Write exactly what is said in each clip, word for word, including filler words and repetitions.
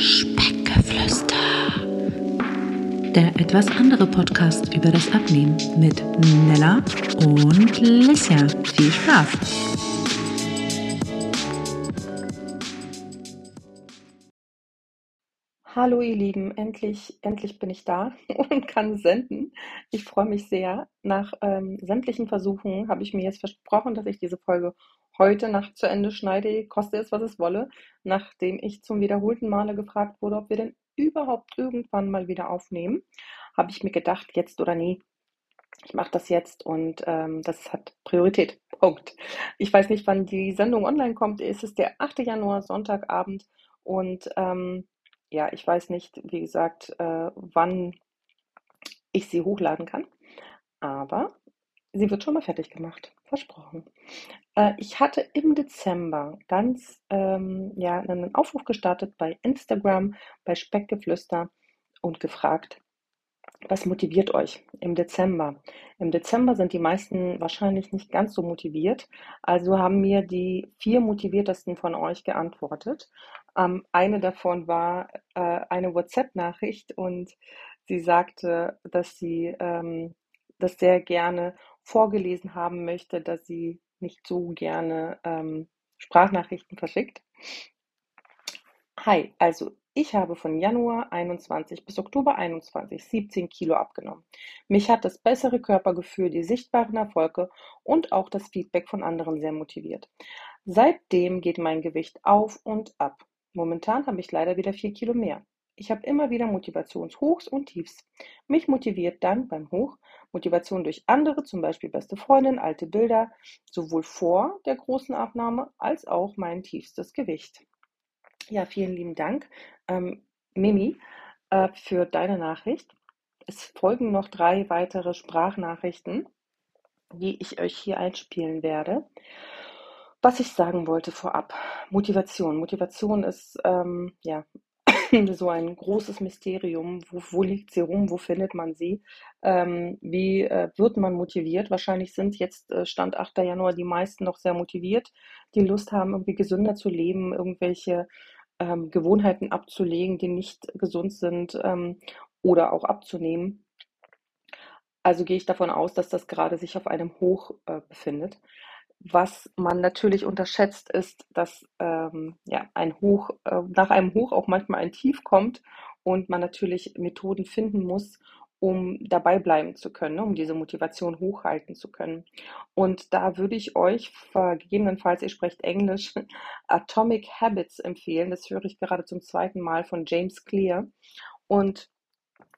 Speckgeflüster. Der etwas andere Podcast über das Abnehmen mit Nella und Lissia. Viel Spaß! Hallo ihr Lieben, endlich, endlich bin ich da und kann senden. Ich freue mich sehr. Nach ähm, sämtlichen Versuchen habe ich mir jetzt versprochen, dass ich diese Folge heute Nacht zu Ende schneide, koste es, was es wolle, nachdem ich zum wiederholten Male gefragt wurde, ob wir denn überhaupt irgendwann mal wieder aufnehmen, habe ich mir gedacht, jetzt oder nie, ich mache das jetzt und ähm, das hat Priorität, Punkt. Ich weiß nicht, wann die Sendung online kommt, es ist der achte Januar, Sonntagabend und ähm, ja, ich weiß nicht, wie gesagt, äh, wann ich sie hochladen kann, aber sie wird schon mal fertig gemacht, versprochen. Äh, ich hatte im Dezember ganz ähm, ja, einen Aufruf gestartet bei Instagram, bei Speckgeflüster und gefragt, was motiviert euch im Dezember? Im Dezember sind die meisten wahrscheinlich nicht ganz so motiviert, also haben mir die vier motiviertesten von euch geantwortet. Ähm, eine davon war äh, eine WhatsApp-Nachricht und sie sagte, dass sie ähm, das sehr gerne vorgelesen haben möchte, dass sie nicht so gerne ähm, Sprachnachrichten verschickt. Hi, also ich habe von Januar einundzwanzig bis Oktober einundzwanzig siebzehn Kilo abgenommen. Mich hat das bessere Körpergefühl, die sichtbaren Erfolge und auch das Feedback von anderen sehr motiviert. Seitdem geht mein Gewicht auf und ab. Momentan habe ich leider wieder vier Kilo mehr. Ich habe immer wieder Motivationshochs und Tiefs. Mich motiviert dann beim Hoch Motivation durch andere, zum Beispiel beste Freundin, alte Bilder, sowohl vor der großen Abnahme als auch mein tiefstes Gewicht. Ja, vielen lieben Dank, ähm, Mimi, äh, für deine Nachricht. Es folgen noch drei weitere Sprachnachrichten, die ich euch hier einspielen werde. Was ich sagen wollte vorab, Motivation. Motivation ist, ähm, ja, so ein großes Mysterium, wo, wo liegt sie rum, wo findet man sie, ähm, wie äh, wird man motiviert, wahrscheinlich sind jetzt äh, Stand achter Januar die meisten noch sehr motiviert, die Lust haben, irgendwie gesünder zu leben, irgendwelche ähm, Gewohnheiten abzulegen, die nicht gesund sind ähm, oder auch abzunehmen. Also gehe ich davon aus, dass das gerade sich auf einem Hoch äh, befindet. Was man natürlich unterschätzt, ist, dass ähm, ja, ein Hoch, äh, nach einem Hoch auch manchmal ein Tief kommt und man natürlich Methoden finden muss, um dabei bleiben zu können, ne, um diese Motivation hochhalten zu können. Und da würde ich euch, gegebenenfalls, ihr sprecht Englisch, Atomic Habits empfehlen. Das höre ich gerade zum zweiten Mal von James Clear. Und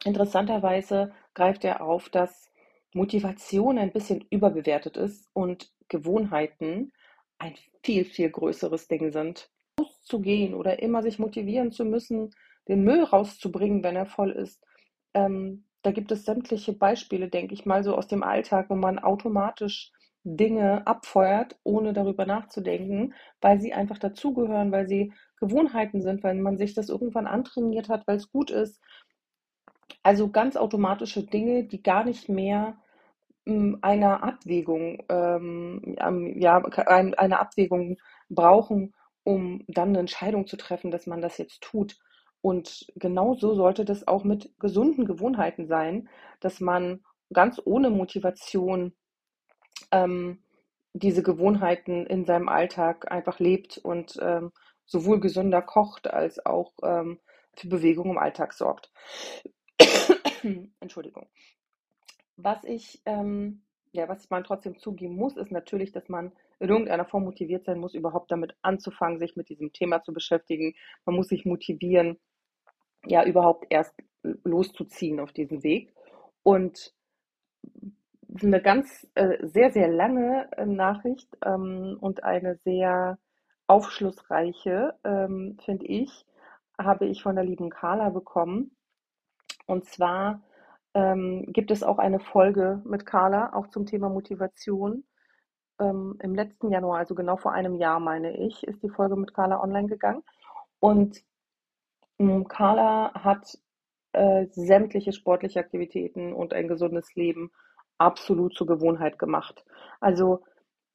interessanterweise greift er auf, dass Motivation ein bisschen überbewertet ist und Gewohnheiten ein viel, viel größeres Ding sind. Auszugehen oder immer sich motivieren zu müssen, den Müll rauszubringen, wenn er voll ist. Ähm, da gibt es sämtliche Beispiele, denke ich mal, so aus dem Alltag, wo man automatisch Dinge abfeuert, ohne darüber nachzudenken, weil sie einfach dazugehören, weil sie Gewohnheiten sind, weil man sich das irgendwann antrainiert hat, weil es gut ist. Also ganz automatische Dinge, die gar nicht mehr einer Abwägung, ähm, ja, eine Abwägung brauchen, um dann eine Entscheidung zu treffen, dass man das jetzt tut. Und genau so sollte das auch mit gesunden Gewohnheiten sein, dass man ganz ohne Motivation ähm, diese Gewohnheiten in seinem Alltag einfach lebt und ähm, sowohl gesünder kocht als auch ähm, für Bewegung im Alltag sorgt. Entschuldigung. Was ich, ähm, ja, was man trotzdem zugeben muss, ist natürlich, dass man in irgendeiner Form motiviert sein muss, überhaupt damit anzufangen, sich mit diesem Thema zu beschäftigen. Man muss sich motivieren, ja, überhaupt erst loszuziehen auf diesem Weg. Und eine ganz, äh, sehr, sehr lange Nachricht ähm, und eine sehr aufschlussreiche, ähm, finde ich, habe ich von der lieben Carla bekommen. Und zwar Ähm, gibt es auch eine Folge mit Carla, auch zum Thema Motivation. Ähm, im letzten Januar, also genau vor einem Jahr, meine ich, ist die Folge mit Carla online gegangen. Und ähm, Carla hat äh, sämtliche sportliche Aktivitäten und ein gesundes Leben absolut zur Gewohnheit gemacht. Also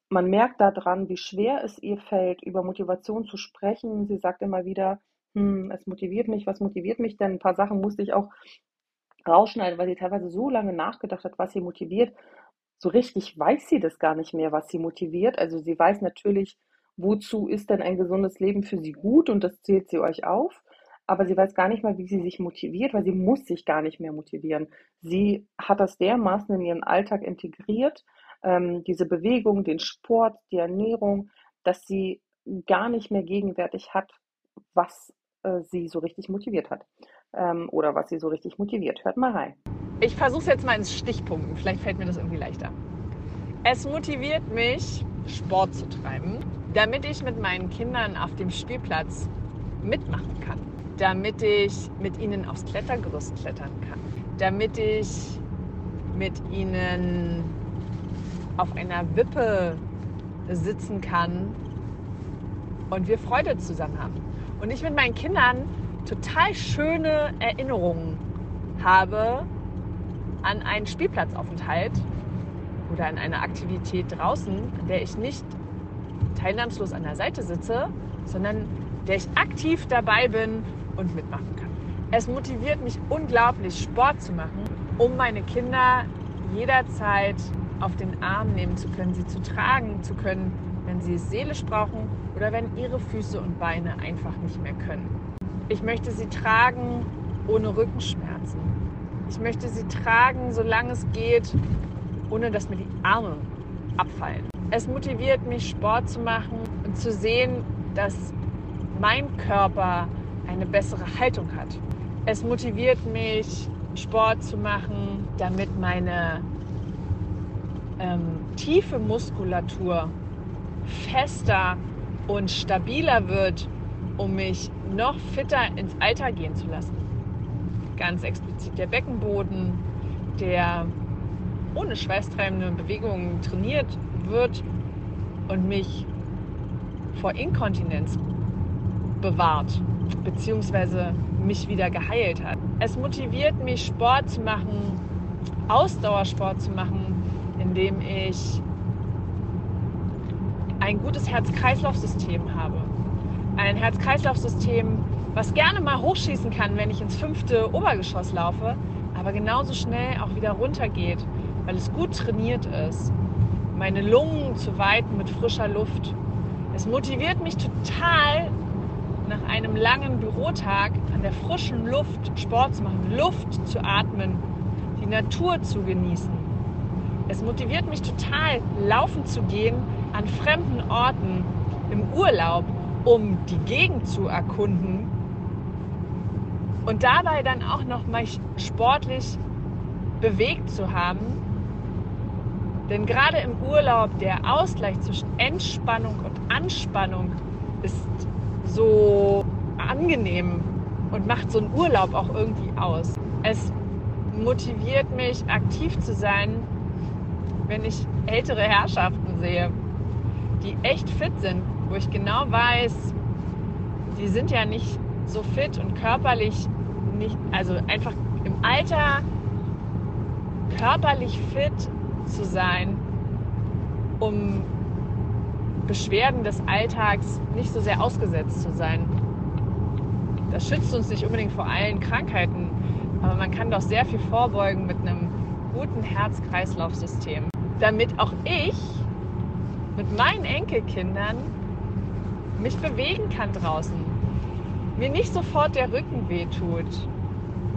man merkt daran, wie schwer es ihr fällt, über Motivation zu sprechen. Sie sagt immer wieder, hm, es motiviert mich, was motiviert mich denn? Ein paar Sachen musste ich auch rausschneiden, weil sie teilweise so lange nachgedacht hat, was sie motiviert. So richtig weiß sie das gar nicht mehr, was sie motiviert. Also sie weiß natürlich, wozu ist denn ein gesundes Leben für sie gut, und das zählt sie euch auf. Aber sie weiß gar nicht mal, wie sie sich motiviert, weil sie muss sich gar nicht mehr motivieren. Sie hat das dermaßen in ihren Alltag integriert, ähm, diese Bewegung, den Sport, die Ernährung, dass sie gar nicht mehr gegenwärtig hat, was äh, sie so richtig motiviert hat ähm, oder was sie so richtig motiviert. Hört mal rein. Ich versuche es jetzt mal in Stichpunkten, vielleicht fällt mir das irgendwie leichter. Es motiviert mich, Sport zu treiben, damit ich mit meinen Kindern auf dem Spielplatz mitmachen kann, damit ich mit ihnen aufs Klettergerüst klettern kann, damit ich mit ihnen auf einer Wippe sitzen kann und wir Freude zusammen haben. Und ich mit meinen Kindern total schöne Erinnerungen habe an einen Spielplatzaufenthalt oder an eine Aktivität draußen, an der ich nicht teilnahmslos an der Seite sitze, sondern der ich aktiv dabei bin und mitmachen kann. Es motiviert mich unglaublich, Sport zu machen, um meine Kinder jederzeit auf den Arm nehmen zu können, sie zu tragen zu können, wenn sie es seelisch brauchen oder wenn ihre Füße und Beine einfach nicht mehr können. Ich möchte sie tragen ohne Rückenschmerzen. Ich möchte sie tragen, solange es geht, ohne dass mir die Arme abfallen. Es motiviert mich, Sport zu machen und zu sehen, dass mein Körper eine bessere Haltung hat. Es motiviert mich, Sport zu machen, damit meine ähm, tiefe Muskulatur fester und stabiler wird, um mich noch fitter ins Alter gehen zu lassen. Ganz explizit der Beckenboden, der ohne schweißtreibende Bewegungen trainiert wird und mich vor Inkontinenz bewahrt, beziehungsweise mich wieder geheilt hat. Es motiviert mich, Sport zu machen, Ausdauersport zu machen, indem ich ein gutes Herz-Kreislauf-System habe. Ein Herz-Kreislauf-System, was gerne mal hochschießen kann, wenn ich ins fünfte Obergeschoss laufe, aber genauso schnell auch wieder runtergeht, weil es gut trainiert ist. Meine Lungen zu weiten mit frischer Luft. Es motiviert mich total, nach einem langen Bürotag an der frischen Luft Sport zu machen, Luft zu atmen, die Natur zu genießen. Es motiviert mich total, laufen zu gehen an fremden Orten im Urlaub, um die Gegend zu erkunden und dabei dann auch noch mal sportlich bewegt zu haben. Denn gerade im Urlaub der Ausgleich zwischen Entspannung und Anspannung ist so angenehm und macht so einen Urlaub auch irgendwie aus. Es motiviert mich, aktiv zu sein, wenn ich ältere Herrschaften sehe, die echt fit sind, wo ich genau weiß, die sind ja nicht so fit und körperlich nicht, also einfach im Alter körperlich fit zu sein, um Beschwerden des Alltags nicht so sehr ausgesetzt zu sein. Das schützt uns nicht unbedingt vor allen Krankheiten, aber man kann doch sehr viel vorbeugen mit einem guten Herz-Kreislauf-System, damit auch ich mit meinen Enkelkindern mich bewegen kann draußen, mir nicht sofort der Rücken wehtut,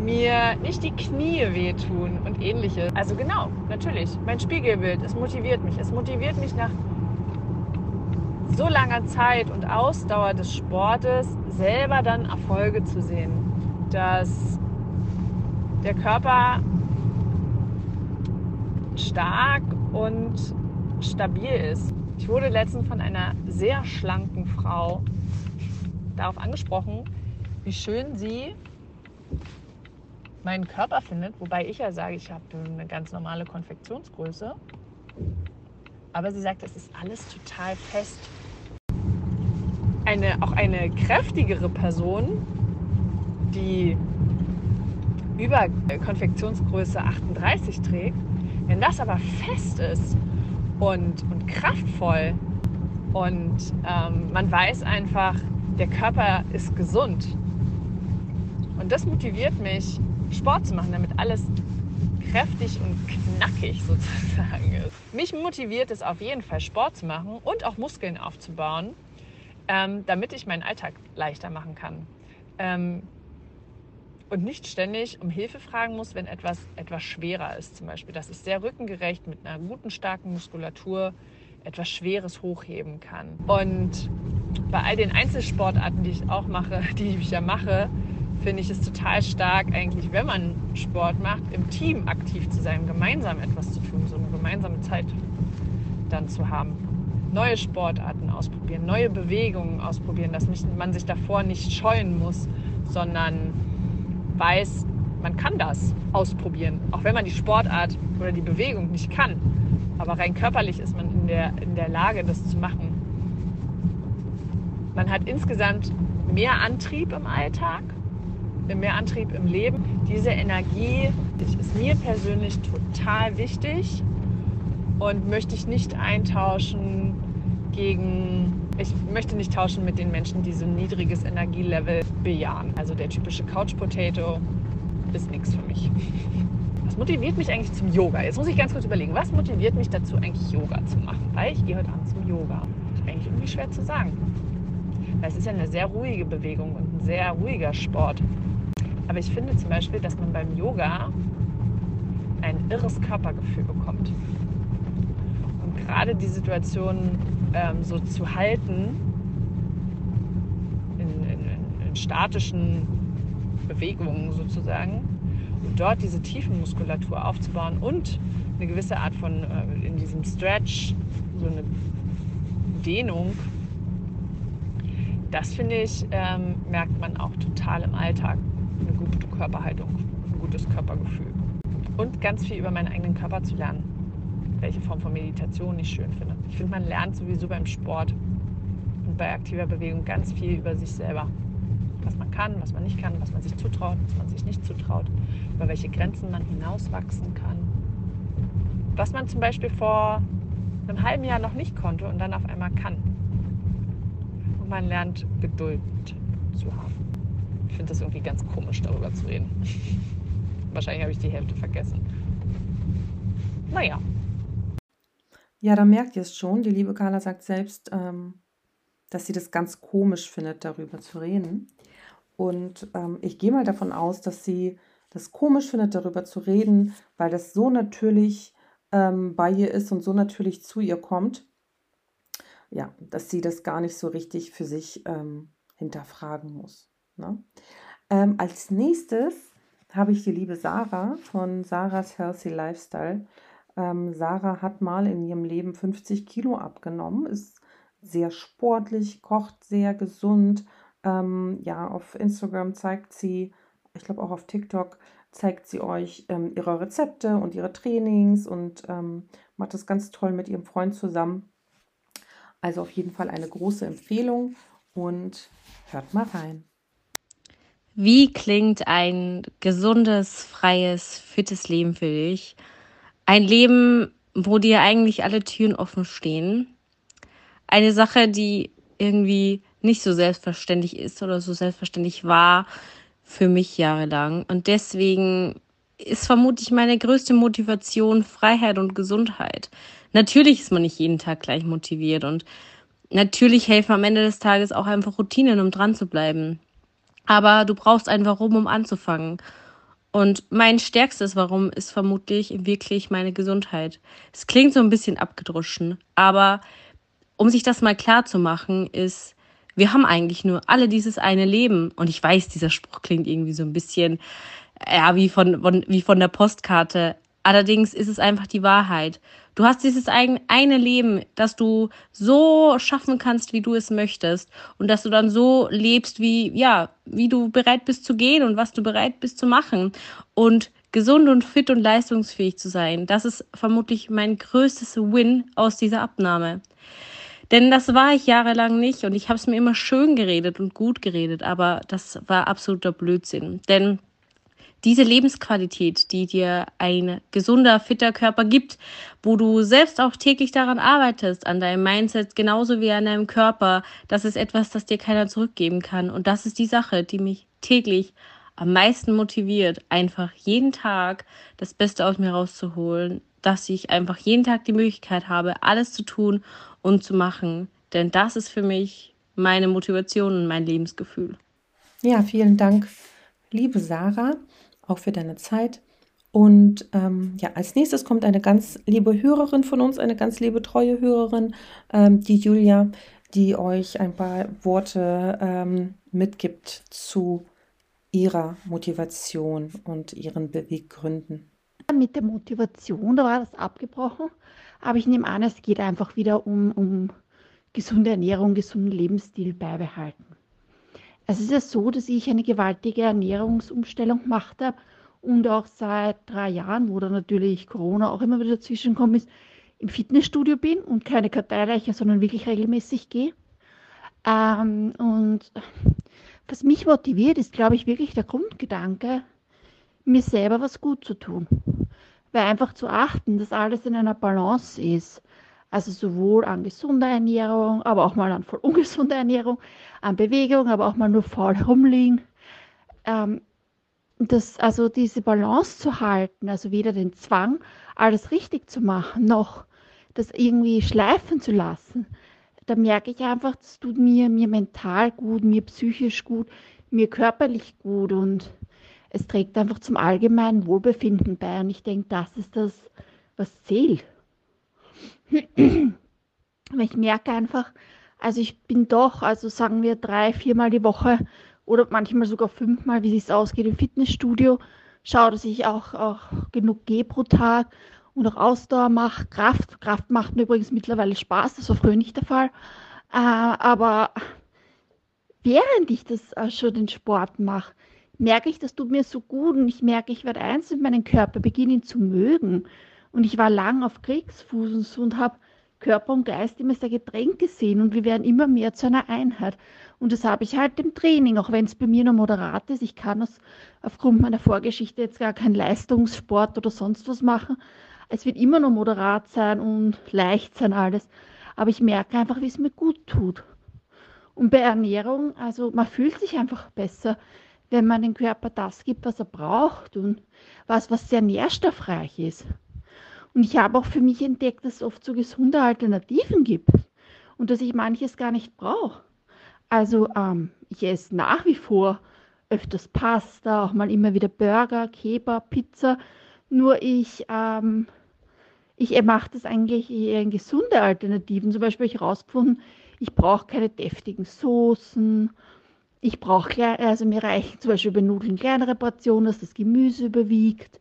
mir nicht die Knie wehtun und ähnliches. Also genau, natürlich, mein Spiegelbild, es motiviert mich. Es motiviert mich, nach so langer Zeit und Ausdauer des Sportes selber dann Erfolge zu sehen, dass der Körper stark und stabil ist. Ich wurde letztens von einer sehr schlanken Frau darauf angesprochen, wie schön sie meinen Körper findet, wobei ich ja sage, ich habe eine ganz normale Konfektionsgröße. Aber sie sagt, es ist alles total fest. Eine, auch eine kräftigere Person, die über Konfektionsgröße achtunddreißig trägt, wenn das aber fest ist und, und kraftvoll und ähm, man weiß einfach, der Körper ist gesund. Und das motiviert mich, Sport zu machen, damit alles kräftig und knackig sozusagen ist. Mich motiviert es auf jeden Fall, Sport zu machen und auch Muskeln aufzubauen, ähm, damit ich meinen Alltag leichter machen kann. Ähm, und nicht ständig um Hilfe fragen muss, wenn etwas etwas schwerer ist zum Beispiel. Dass ich sehr rückengerecht mit einer guten, starken Muskulatur etwas Schweres hochheben kann. Und bei all den Einzelsportarten, die ich auch mache, die ich ja mache, finde ich es total stark eigentlich, wenn man Sport macht, im Team aktiv zu sein, gemeinsam etwas zu tun, so eine gemeinsame Zeit dann zu haben. Neue Sportarten ausprobieren, neue Bewegungen ausprobieren, dass man sich davor nicht scheuen muss, sondern weiß, man kann das ausprobieren, auch wenn man die Sportart oder die Bewegung nicht kann. Aber rein körperlich ist man in der, in der Lage, das zu machen. Man hat insgesamt mehr Antrieb im Alltag, mehr Antrieb im Leben. Diese Energie ist mir persönlich total wichtig und möchte ich nicht eintauschen gegen... Ich möchte nicht tauschen mit den Menschen, die so ein niedriges Energielevel bejahen. Also der typische Couch-Potato ist nichts für mich. Was motiviert mich eigentlich zum Yoga? Jetzt muss ich ganz kurz überlegen, was motiviert mich dazu, eigentlich Yoga zu machen? Weil ich gehe heute Abend zum Yoga. Das ist eigentlich irgendwie schwer zu sagen. Weil es ist ja eine sehr ruhige Bewegung und ein sehr ruhiger Sport. Aber ich finde zum Beispiel, dass man beim Yoga ein irres Körpergefühl bekommt. Und gerade die Situation ähm, so zu halten, in, in, in statischen Bewegungen sozusagen, und dort diese Tiefenmuskulatur aufzubauen und eine gewisse Art von, äh, in diesem Stretch, so eine Dehnung, das finde ich, ähm, merkt man auch total im Alltag. Eine gute Körperhaltung, ein gutes Körpergefühl. Und ganz viel über meinen eigenen Körper zu lernen. Welche Form von Meditation ich schön finde. Ich finde, man lernt sowieso beim Sport und bei aktiver Bewegung ganz viel über sich selber. Was man kann, was man nicht kann, was man sich zutraut, was man sich nicht zutraut. Über welche Grenzen man hinauswachsen kann. Was man zum Beispiel vor einem halben Jahr noch nicht konnte und dann auf einmal kann. Und man lernt, Geduld zu haben. Ich finde das irgendwie ganz komisch, darüber zu reden. Wahrscheinlich habe ich die Hälfte vergessen. Naja. Ja, da merkt ihr es schon. Die liebe Carla sagt selbst, ähm, dass sie das ganz komisch findet, darüber zu reden. Und ähm, ich gehe mal davon aus, dass sie das komisch findet, darüber zu reden, weil das so natürlich ähm, bei ihr ist und so natürlich zu ihr kommt, ja, dass sie das gar nicht so richtig für sich ähm, hinterfragen muss. Ne? Ähm, als nächstes habe ich die liebe Sarah von Sarahs Healthy Lifestyle. Ähm, Sarah hat mal in ihrem Leben fünfzig Kilo abgenommen, ist sehr sportlich, kocht sehr gesund. Ähm, ja, auf Instagram zeigt sie, ich glaube auch auf TikTok, zeigt sie euch ähm, ihre Rezepte und ihre Trainings und ähm, macht das ganz toll mit ihrem Freund zusammen. Also auf jeden Fall eine große Empfehlung und hört mal rein. Wie klingt ein gesundes, freies, fittes Leben für dich? Ein Leben, wo dir eigentlich alle Türen offen stehen. Eine Sache, die irgendwie nicht so selbstverständlich ist oder so selbstverständlich war für mich jahrelang. Und deswegen ist vermutlich meine größte Motivation Freiheit und Gesundheit. Natürlich ist man nicht jeden Tag gleich motiviert und natürlich helfen am Ende des Tages auch einfach Routinen, um dran zu bleiben. Aber du brauchst ein Warum, um anzufangen. Und mein stärkstes Warum ist vermutlich wirklich meine Gesundheit. Es klingt so ein bisschen abgedroschen, aber um sich das mal klar zu machen, ist, wir haben eigentlich nur alle dieses eine Leben. Und ich weiß, dieser Spruch klingt irgendwie so ein bisschen ja, wie von, von, wie von der Postkarte. Allerdings ist es einfach die Wahrheit. Du hast dieses eine Leben, das du so schaffen kannst, wie du es möchtest und dass du dann so lebst, wie ja, wie du bereit bist zu gehen und was du bereit bist zu machen und gesund und fit und leistungsfähig zu sein. Das ist vermutlich mein größtes Win aus dieser Abnahme. Denn das war ich jahrelang nicht und ich habe es mir immer schön geredet und gut geredet, aber das war absoluter Blödsinn, denn diese Lebensqualität, die dir ein gesunder, fitter Körper gibt, wo du selbst auch täglich daran arbeitest, an deinem Mindset, genauso wie an deinem Körper, das ist etwas, das dir keiner zurückgeben kann. Und das ist die Sache, die mich täglich am meisten motiviert, einfach jeden Tag das Beste aus mir rauszuholen, dass ich einfach jeden Tag die Möglichkeit habe, alles zu tun und zu machen. Denn das ist für mich meine Motivation und mein Lebensgefühl. Ja, vielen Dank, liebe Sarah, auch für deine Zeit. Und ähm, ja, als nächstes kommt eine ganz liebe Hörerin von uns, eine ganz liebe treue Hörerin, ähm, die Julia, die euch ein paar Worte ähm, mitgibt zu ihrer Motivation und ihren Beweggründen. Mit der Motivation, da war das abgebrochen, aber ich nehme an, es geht einfach wieder um, um gesunde Ernährung, gesunden Lebensstil beibehalten. Es ist ja so, dass ich eine gewaltige Ernährungsumstellung gemacht habe und auch seit drei Jahren, wo dann natürlich Corona auch immer wieder dazwischen kommt, ist, im Fitnessstudio bin und keine Karteileiche, sondern wirklich regelmäßig gehe. Ähm, und was mich motiviert, ist, glaube ich, wirklich der Grundgedanke, mir selber was gut zu tun. Weil einfach zu achten, dass alles in einer Balance ist. Also sowohl an gesunder Ernährung, aber auch mal an voll ungesunder Ernährung, an Bewegung, aber auch mal nur faul herumliegen. Ähm, das, also diese Balance zu halten, also weder den Zwang, alles richtig zu machen, noch das irgendwie schleifen zu lassen. Da merke ich einfach, das tut mir, mir mental gut, mir psychisch gut, mir körperlich gut und es trägt einfach zum allgemeinen Wohlbefinden bei. Und ich denke, das ist das, was zählt. Aber ich merke einfach, also ich bin doch, also sagen wir drei, viermal die Woche oder manchmal sogar fünfmal, wie es sich ausgeht im Fitnessstudio, schaue, dass ich auch, auch genug gehe pro Tag und auch Ausdauer mache, Kraft. Kraft macht mir übrigens mittlerweile Spaß, das war früher nicht der Fall. Äh, aber während ich das äh, schon den Sport mache, merke ich, das tut mir so gut und ich merke, ich werde eins mit meinem Körper, beginne ihn zu mögen. Und ich war lang auf Kriegsfuß und, so und habe Körper und Geist immer sehr getrennt gesehen und wir werden immer mehr zu einer Einheit. Und das habe ich halt im Training, auch wenn es bei mir noch moderat ist. Ich kann das aufgrund meiner Vorgeschichte jetzt gar keinen Leistungssport oder sonst was machen. Es wird immer noch moderat sein und leicht sein alles. Aber ich merke einfach, wie es mir gut tut. Und bei Ernährung, also man fühlt sich einfach besser, wenn man dem Körper das gibt, was er braucht und was, was sehr nährstoffreich ist. Und ich habe auch für mich entdeckt, dass es oft so gesunde Alternativen gibt und dass ich manches gar nicht brauche. Also ähm, ich esse nach wie vor öfters Pasta, auch mal immer wieder Burger, Kebab, Pizza. Nur ich, ähm, ich mache das eigentlich eher in gesunde Alternativen. Zum Beispiel habe ich herausgefunden, ich brauche keine deftigen Soßen. Ich brauche, also mir reichen zum Beispiel bei Nudeln kleinere Portionen, dass das Gemüse überwiegt.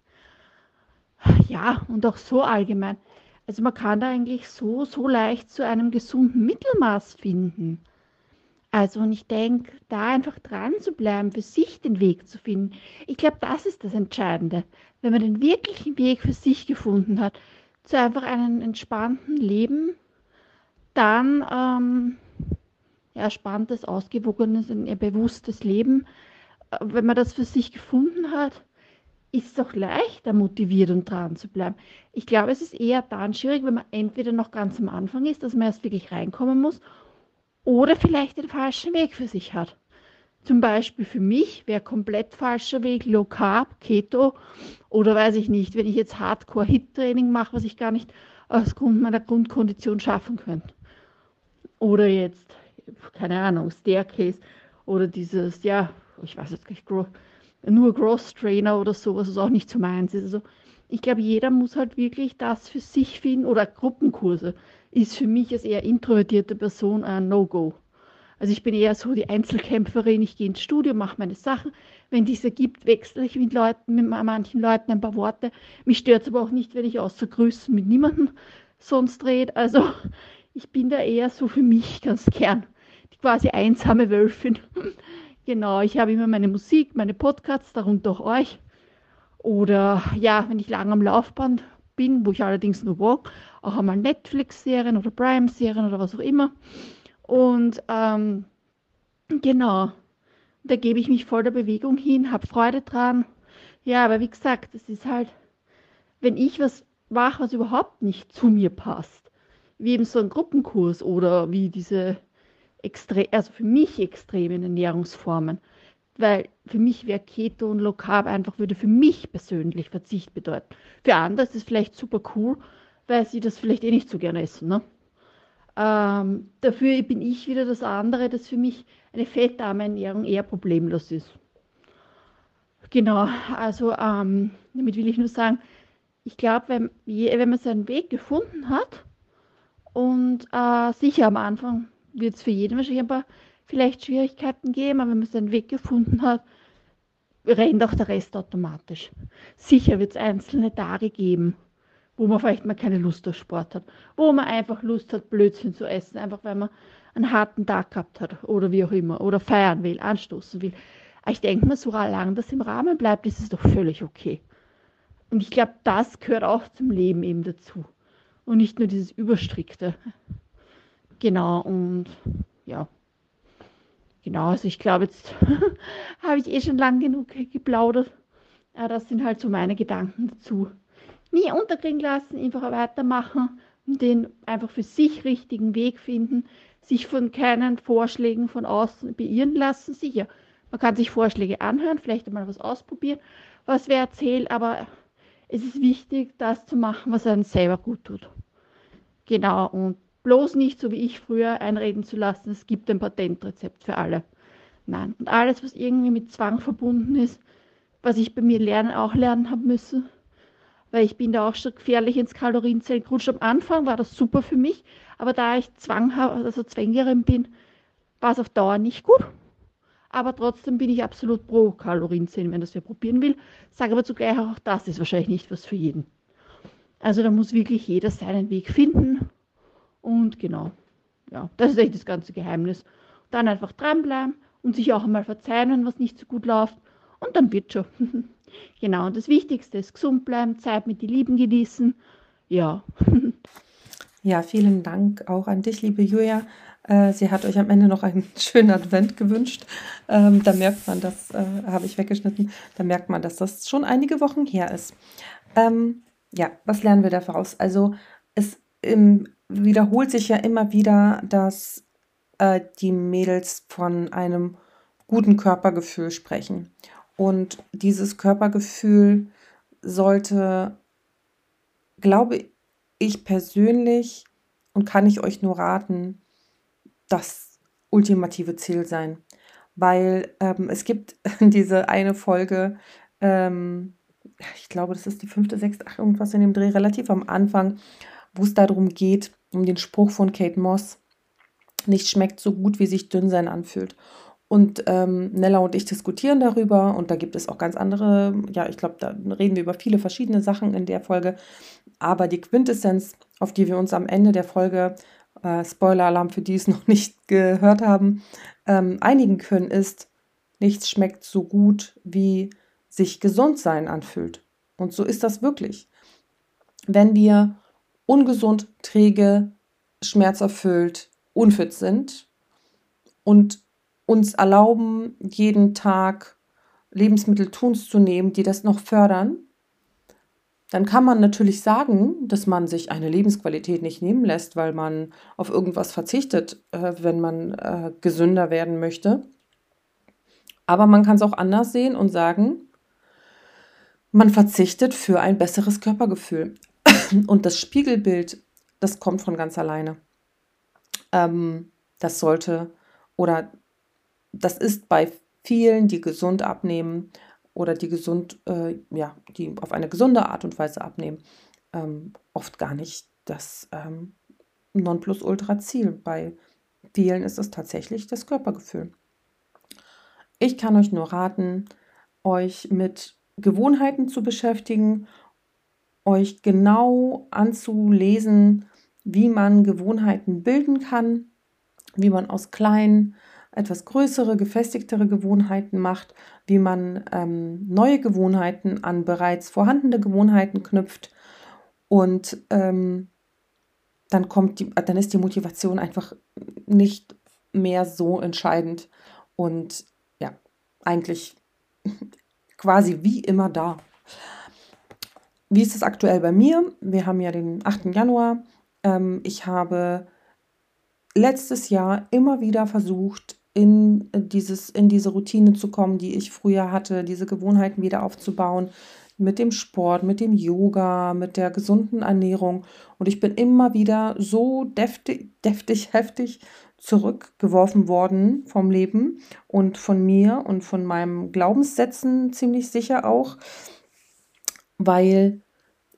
Ja, und auch so allgemein. Also man kann da eigentlich so, so leicht zu einem gesunden Mittelmaß finden. Also und ich denke, da einfach dran zu bleiben, für sich den Weg zu finden. Ich glaube, das ist das Entscheidende. Wenn man den wirklichen Weg für sich gefunden hat, zu einfach einem entspannten Leben, dann ähm, ja, entspanntes, ausgewogenes, ein bewusstes Leben. Wenn man das für sich gefunden hat, ist es doch leichter, motiviert und dran zu bleiben. Ich glaube, es ist eher dann schwierig, wenn man entweder noch ganz am Anfang ist, dass man erst wirklich reinkommen muss, oder vielleicht den falschen Weg für sich hat. Zum Beispiel für mich wäre komplett falscher Weg Low Carb, Keto oder weiß ich nicht, wenn ich jetzt Hardcore-Hit-Training mache, was ich gar nicht aus Grund meiner Grundkondition schaffen könnte. Oder jetzt, keine Ahnung, Staircase oder dieses, ja, ich weiß jetzt nicht, nur Growth Trainer oder sowas, was auch nicht so meins ist. Also ich glaube, jeder muss halt wirklich das für sich finden oder Gruppenkurse ist für mich als eher introvertierte Person ein No-Go. Also ich bin eher so die Einzelkämpferin, ich gehe ins Studio, mache meine Sachen. Wenn es diese gibt, wechsle ich mit Leuten, mit manchen Leuten ein paar Worte. Mich stört es aber auch nicht, wenn ich außer Grüßen mit niemandem sonst rede. Also ich bin da eher so für mich ganz gern, die quasi einsame Wölfin. Genau, ich habe immer meine Musik, meine Podcasts, darunter auch euch. Oder ja, wenn ich lang am Laufband bin, wo ich allerdings nur walk, auch einmal Netflix-Serien oder Prime-Serien oder was auch immer. Und ähm, genau, da gebe ich mich voll der Bewegung hin, habe Freude dran. Ja, aber wie gesagt, es ist halt, wenn ich was mache, was überhaupt nicht zu mir passt, wie eben so ein Gruppenkurs oder wie diese... Extre- also für mich extreme Ernährungsformen. weil für mich wäre Keto und Low Carb einfach, würde für mich persönlich Verzicht bedeuten. Für andere ist es vielleicht super cool, weil sie das vielleicht eh nicht so gerne essen, ne? Ähm, dafür bin ich wieder das andere, dass für mich eine fettarme Ernährung eher problemlos ist. Genau, also ähm, damit will ich nur sagen, ich glaube, wenn, wenn man seinen Weg gefunden hat und äh, sicher am Anfang wird es für jeden wahrscheinlich ein paar vielleicht Schwierigkeiten geben, aber wenn man seinen Weg gefunden hat, rennt auch der Rest automatisch. Sicher wird es einzelne Tage geben, wo man vielleicht mal keine Lust auf Sport hat, wo man einfach Lust hat, Blödsinn zu essen, einfach weil man einen harten Tag gehabt hat oder wie auch immer, oder feiern will, anstoßen will. Aber ich denke mal, so lange das im Rahmen bleibt, ist es doch völlig okay. Und ich glaube, das gehört auch zum Leben eben dazu und nicht nur dieses Überstrickte. Genau, und ja, genau, also ich glaube, jetzt habe ich eh schon lang genug geplaudert. Ja, das sind halt so meine Gedanken dazu. Nie unterkriegen lassen, einfach weitermachen und den einfach für sich richtigen Weg finden, sich von keinen Vorschlägen von außen beirren lassen. Sicher, man kann sich Vorschläge anhören, vielleicht einmal was ausprobieren, was wer erzählt, aber es ist wichtig, das zu machen, was einem selber gut tut. Genau, und bloß nicht, so wie ich früher, einreden zu lassen, es gibt ein Patentrezept für alle. Nein, und alles, was irgendwie mit Zwang verbunden ist, was ich bei mir lernen, auch lernen habe müssen, weil ich bin da auch schon gefährlich ins Kalorienzellen gerutscht. Am Anfang war das super für mich, aber da ich Zwang habe, also Zwängerin bin, war es auf Dauer nicht gut. Aber trotzdem bin ich absolut pro Kalorienzellen, wenn das wer probieren will. Sage aber zugleich auch, das ist wahrscheinlich nicht was für jeden. Also da muss wirklich jeder seinen Weg finden. Und genau, ja, das ist echt das ganze Geheimnis. Dann einfach dranbleiben und sich auch einmal verzeihen, wenn was nicht so gut läuft. Und dann wird schon. Genau, und das Wichtigste ist gesund bleiben, Zeit mit den Lieben genießen. Ja. Ja, vielen Dank auch an dich, liebe Julia. Äh, sie hat euch am Ende noch einen schönen Advent gewünscht. Ähm, da merkt man, das äh, habe ich weggeschnitten, da merkt man, dass das schon einige Wochen her ist. Ähm, ja, was lernen wir daraus? Also es im wiederholt sich ja immer wieder, dass äh, die Mädels von einem guten Körpergefühl sprechen. Und dieses Körpergefühl sollte, glaube ich persönlich, und kann ich euch nur raten, das ultimative Ziel sein. Weil ähm, es gibt diese eine Folge, ähm, ich glaube, das ist die fünfte, sechste, ach, irgendwas in dem Dreh, relativ am Anfang, wo es darum geht, um den Spruch von Kate Moss, nicht schmeckt so gut, wie sich dünn sein anfühlt. Und ähm, Nella und ich diskutieren darüber und da gibt es auch ganz andere, ja, ich glaube, da reden wir über viele verschiedene Sachen in der Folge, aber die Quintessenz, auf die wir uns am Ende der Folge, äh, Spoiler-Alarm für die es noch nicht gehört haben, ähm, einigen können, ist, nichts schmeckt so gut, wie sich gesund sein anfühlt. Und so ist das wirklich. Wenn wir ungesund, träge, schmerzerfüllt, unfit sind und uns erlauben, jeden Tag Lebensmittel zu uns zu nehmen, die das noch fördern, dann kann man natürlich sagen, dass man sich eine Lebensqualität nicht nehmen lässt, weil man auf irgendwas verzichtet, äh, wenn man äh, gesünder werden möchte. Aber man kann es auch anders sehen und sagen, man verzichtet für ein besseres Körpergefühl. Und das Spiegelbild, das kommt von ganz alleine. Ähm, das sollte oder das ist bei vielen, die gesund abnehmen oder die gesund, äh, ja, die auf eine gesunde Art und Weise abnehmen, ähm, oft gar nicht das ähm, Nonplusultra-Ziel. Bei vielen ist es tatsächlich das Körpergefühl. Ich kann euch nur raten, euch mit Gewohnheiten zu beschäftigen, euch genau anzulesen, wie man Gewohnheiten bilden kann, wie man aus kleinen etwas größere, gefestigtere Gewohnheiten macht, wie man ähm, neue Gewohnheiten an bereits vorhandene Gewohnheiten knüpft und ähm, dann kommt die, dann ist die Motivation einfach nicht mehr so entscheidend und ja, eigentlich quasi wie immer da. Wie ist es aktuell bei mir? Wir haben ja den achten Januar. Ähm, ich habe letztes Jahr immer wieder versucht, in, dieses, in diese Routine zu kommen, die ich früher hatte, diese Gewohnheiten wieder aufzubauen, mit dem Sport, mit dem Yoga, mit der gesunden Ernährung. Und ich bin immer wieder so deftig, deftig, heftig zurückgeworfen worden vom Leben und von mir und von meinem Glaubenssätzen ziemlich sicher auch, weil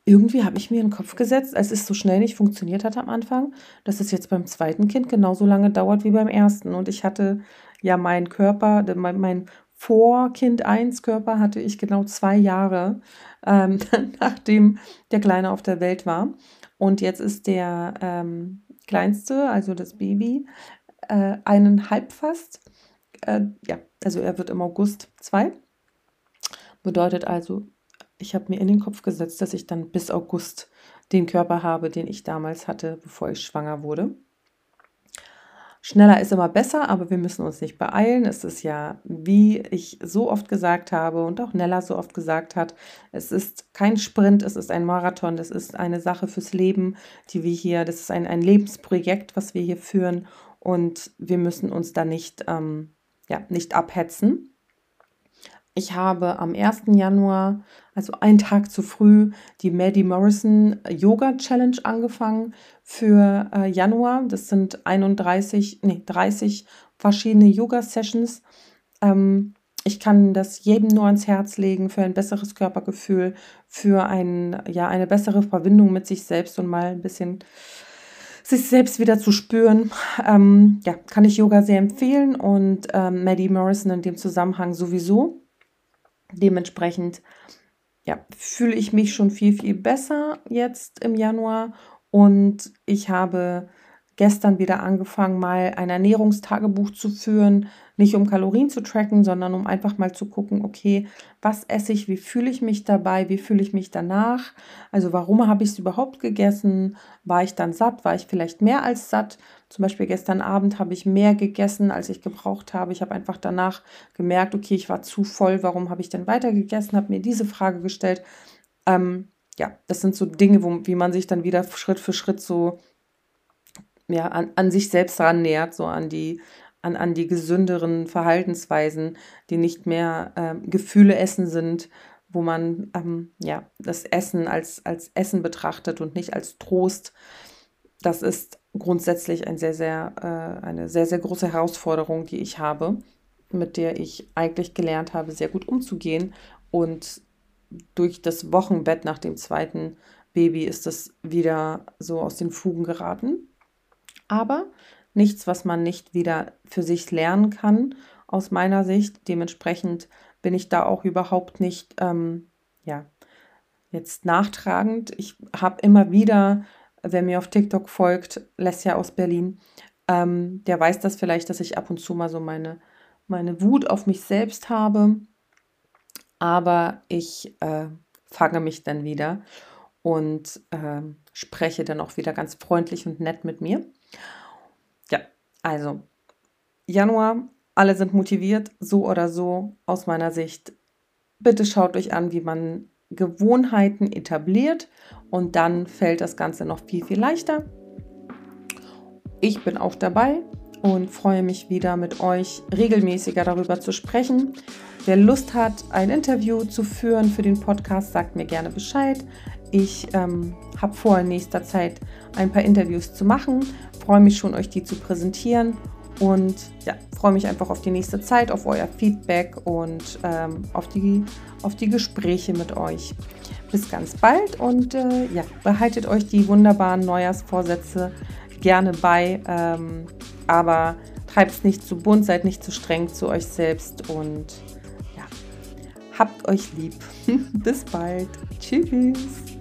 irgendwie habe ich mir in den Kopf gesetzt, als es so schnell nicht funktioniert hat am Anfang, dass es jetzt beim zweiten Kind genauso lange dauert wie beim ersten. Und ich hatte ja meinen Körper, mein, mein vor Kind eins Körper hatte ich genau zwei Jahre, ähm, nachdem der Kleine auf der Welt war. Und jetzt ist der ähm, Kleinste, also das Baby, äh, eineinhalb fast. Äh, ja, also er wird im August zwei. Bedeutet also, ich habe mir in den Kopf gesetzt, dass ich dann bis August den Körper habe, den ich damals hatte, bevor ich schwanger wurde. Schneller ist immer besser, aber wir müssen uns nicht beeilen. Es ist ja, wie ich so oft gesagt habe und auch Nella so oft gesagt hat, es ist kein Sprint, es ist ein Marathon, das ist eine Sache fürs Leben, die wir hier, das ist ein, ein Lebensprojekt, was wir hier führen, und wir müssen uns da nicht, ähm, ja, nicht abhetzen. Ich habe am ersten Januar, also einen Tag zu früh, die Maddie Morrison Yoga Challenge angefangen für äh, Januar. Das sind einunddreißig, nee, dreißig verschiedene Yoga-Sessions. Ähm, ich kann das jedem nur ans Herz legen für ein besseres Körpergefühl, für ein, ja, eine bessere Verbindung mit sich selbst und mal ein bisschen sich selbst wieder zu spüren. Ähm, ja, kann ich Yoga sehr empfehlen und ähm, Maddie Morrison in dem Zusammenhang sowieso. Dementsprechend, ja, fühle ich mich schon viel, viel besser jetzt im Januar, und ich habe gestern wieder angefangen, mal ein Ernährungstagebuch zu führen, nicht um Kalorien zu tracken, sondern um einfach mal zu gucken, okay, was esse ich, wie fühle ich mich dabei, wie fühle ich mich danach, also warum habe ich es überhaupt gegessen, war ich dann satt, war ich vielleicht mehr als satt, zum Beispiel gestern Abend habe ich mehr gegessen, als ich gebraucht habe, ich habe einfach danach gemerkt, okay, ich war zu voll, warum habe ich denn weiter gegessen, habe mir diese Frage gestellt, ähm, ja, das sind so Dinge, wo, wie man sich dann wieder Schritt für Schritt so ja, an, an sich selbst ran nähert, so an die, an, an die gesünderen Verhaltensweisen, die nicht mehr ähm, Gefühle essen sind, wo man ähm, ja, das Essen als, als Essen betrachtet und nicht als Trost. Das ist grundsätzlich ein sehr, sehr, äh, eine sehr, sehr große Herausforderung, die ich habe, mit der ich eigentlich gelernt habe, sehr gut umzugehen. Und durch das Wochenbett nach dem zweiten Baby ist das wieder so aus den Fugen geraten. Aber nichts, was man nicht wieder für sich lernen kann, aus meiner Sicht. Dementsprechend bin ich da auch überhaupt nicht, ähm, ja, jetzt nachtragend. Ich habe immer wieder, wer mir auf TikTok folgt, Lesja aus Berlin, ähm, der weiß das vielleicht, dass ich ab und zu mal so meine, meine Wut auf mich selbst habe. Aber ich äh, fange mich dann wieder und äh, spreche dann auch wieder ganz freundlich und nett mit mir. Ja, also Januar, alle sind motiviert, so oder so, aus meiner Sicht. Bitte schaut euch an, wie man Gewohnheiten etabliert, und dann fällt das Ganze noch viel, viel leichter. Ich bin auch dabei und freue mich wieder, mit euch regelmäßiger darüber zu sprechen. Wer Lust hat, ein Interview zu führen für den Podcast, sagt mir gerne Bescheid. Ich ähm, habe vor, in nächster Zeit ein paar Interviews zu machen. Freue mich schon, euch die zu präsentieren. Und ja, freue mich einfach auf die nächste Zeit, auf euer Feedback und ähm, auf die, auf die Gespräche mit euch. Bis ganz bald und äh, ja, behaltet euch die wunderbaren Neujahrsvorsätze gerne bei. Ähm, aber treibt es nicht zu bunt, seid nicht zu streng zu euch selbst und ja, habt euch lieb. Bis bald. Tschüss.